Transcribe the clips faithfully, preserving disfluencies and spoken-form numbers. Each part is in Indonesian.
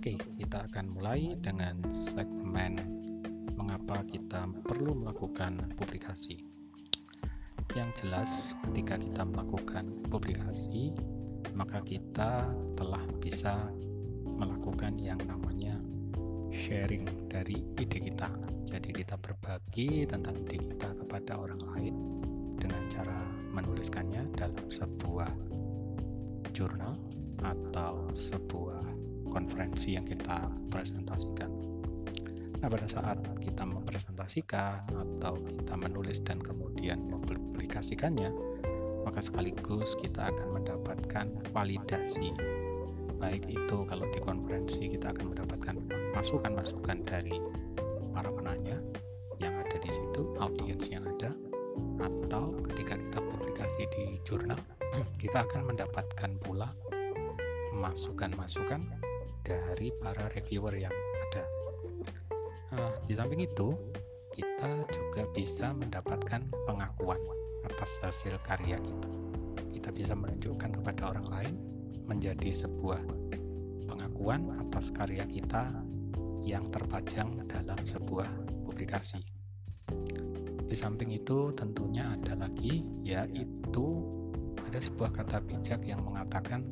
Oke, kita akan mulai dengan segmen mengapa kita perlu melakukan publikasi. Yang jelas, ketika kita melakukan publikasi, maka kita telah bisa melakukan yang namanya sharing dari ide kita. Jadi kita berbagi tentang ide kita kepada orang lain dengan cara menuliskannya dalam sebuah jurnal atau sebuah konferensi yang kita presentasikan. Nah, pada saat kita mempresentasikan atau kita menulis dan kemudian mempublikasikannya, maka sekaligus kita akan mendapatkan validasi. Baik itu kalau di konferensi kita akan mendapatkan masukan-masukan dari para penanya yang ada di situ, audiens yang ada, atau ketika kita publikasi di jurnal, kita akan mendapatkan pula masukan-masukan dari para reviewer yang ada. Nah, di samping itu, kita juga bisa mendapatkan pengakuan atas hasil karya kita. Kita bisa menunjukkan kepada orang lain menjadi sebuah pengakuan atas karya kita yang terpajang dalam sebuah publikasi. Di samping itu tentunya ada lagi, yaitu ada sebuah kata bijak yang mengatakan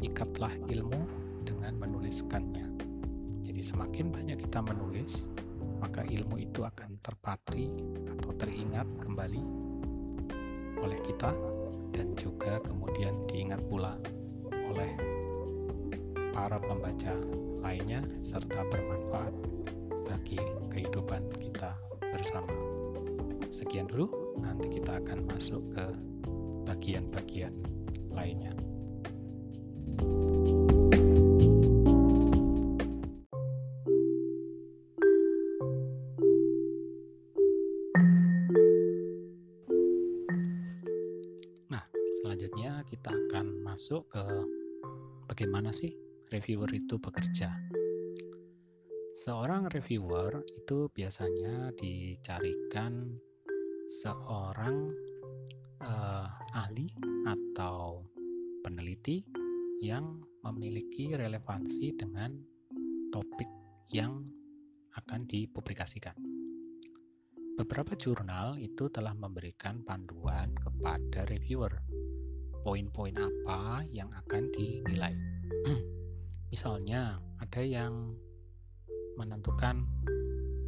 ikatlah ilmu dengan menuliskannya. Jadi semakin banyak kita menulis, maka ilmu itu akan terpatri atau teringat kembali oleh kita dan juga kemudian diingat pula oleh para pembaca lainnya serta bermanfaat bagi kehidupan kita bersama. Sekian dulu, nanti kita akan masuk ke bagian-bagian lainnya. Nah, selanjutnya kita akan masuk ke bagaimana sih reviewer itu bekerja. Seorang reviewer itu biasanya dicarikan seorang uh, ahli atau peneliti yang memiliki relevansi dengan topik yang akan dipublikasikan. Beberapa jurnal itu telah memberikan panduan kepada reviewer poin-poin apa yang akan dinilai. Misalnya ada yang menentukan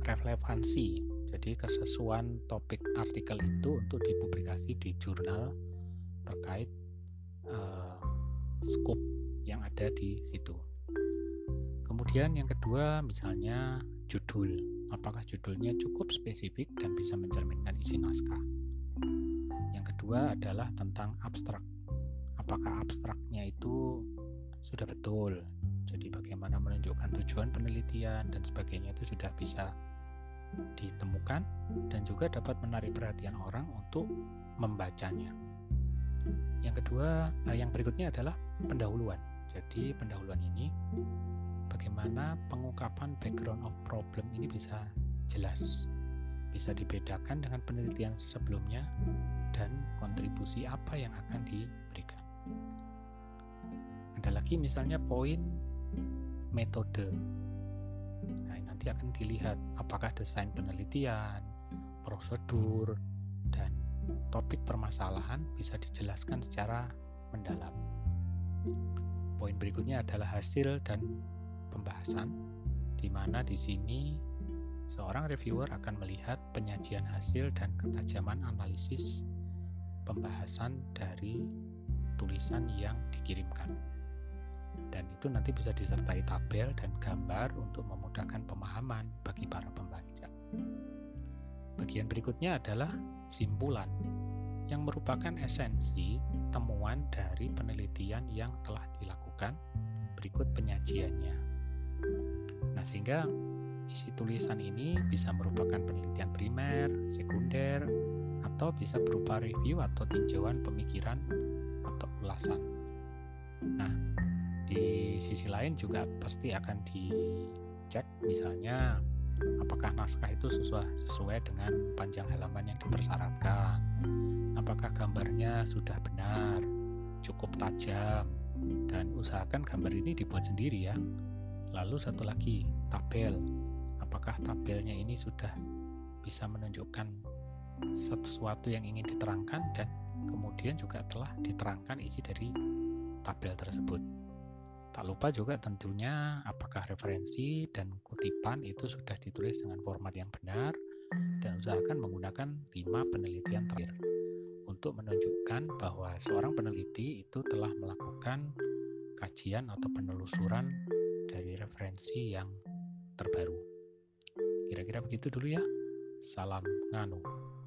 relevansi, jadi kesesuaian topik artikel itu untuk dipublikasi di jurnal terkait uh, skop yang ada di situ. Kemudian yang kedua misalnya judul, apakah judulnya cukup spesifik dan bisa mencerminkan isi naskah. Yang kedua adalah tentang abstrak, apakah abstraknya itu sudah betul, jadi bagaimana menunjukkan tujuan penelitian dan sebagainya itu sudah bisa ditemukan dan juga dapat menarik perhatian orang untuk membacanya. Yang kedua, yang berikutnya adalah pendahuluan. Jadi pendahuluan ini bagaimana pengungkapan background of problem ini bisa jelas, bisa dibedakan dengan penelitian sebelumnya dan kontribusi apa yang akan diberikan. Ada lagi misalnya poin metode. Nah, nanti akan dilihat apakah desain penelitian, prosedur, dan topik permasalahan bisa dijelaskan secara mendalam. Poin berikutnya adalah hasil dan pembahasan, di mana di sini seorang reviewer akan melihat penyajian hasil dan ketajaman analisis pembahasan dari tulisan yang dikirimkan. Dan itu nanti bisa disertai tabel dan gambar untuk memudahkan pemahaman bagi para pembaca. Bagian berikutnya adalah simpulan, yang merupakan esensi temuan dari penelitian yang telah dilakukan, berikut penyajiannya. Nah, sehingga isi tulisan ini bisa merupakan penelitian primer, sekunder, atau bisa berupa review atau tinjauan pemikiran atau ulasan. Nah, di sisi lain juga pasti akan dicek misalnya apakah naskah itu sesuai, sesuai dengan panjang halaman yang dipersyaratkan, apakah gambarnya sudah benar, cukup tajam, dan usahakan gambar ini dibuat sendiri ya, Lalu satu lagi, tabel. Apakah tabelnya ini sudah bisa menunjukkan sesuatu yang ingin diterangkan dan kemudian juga telah diterangkan isi dari tabel tersebut. Tak lupa juga tentunya apakah referensi dan kutipan itu sudah ditulis dengan format yang benar dan usahakan menggunakan lima penelitian terakhir untuk menunjukkan bahwa seorang peneliti itu telah melakukan kajian atau penelusuran dari referensi yang terbaru. Kira-kira begitu dulu ya. Salam nganu.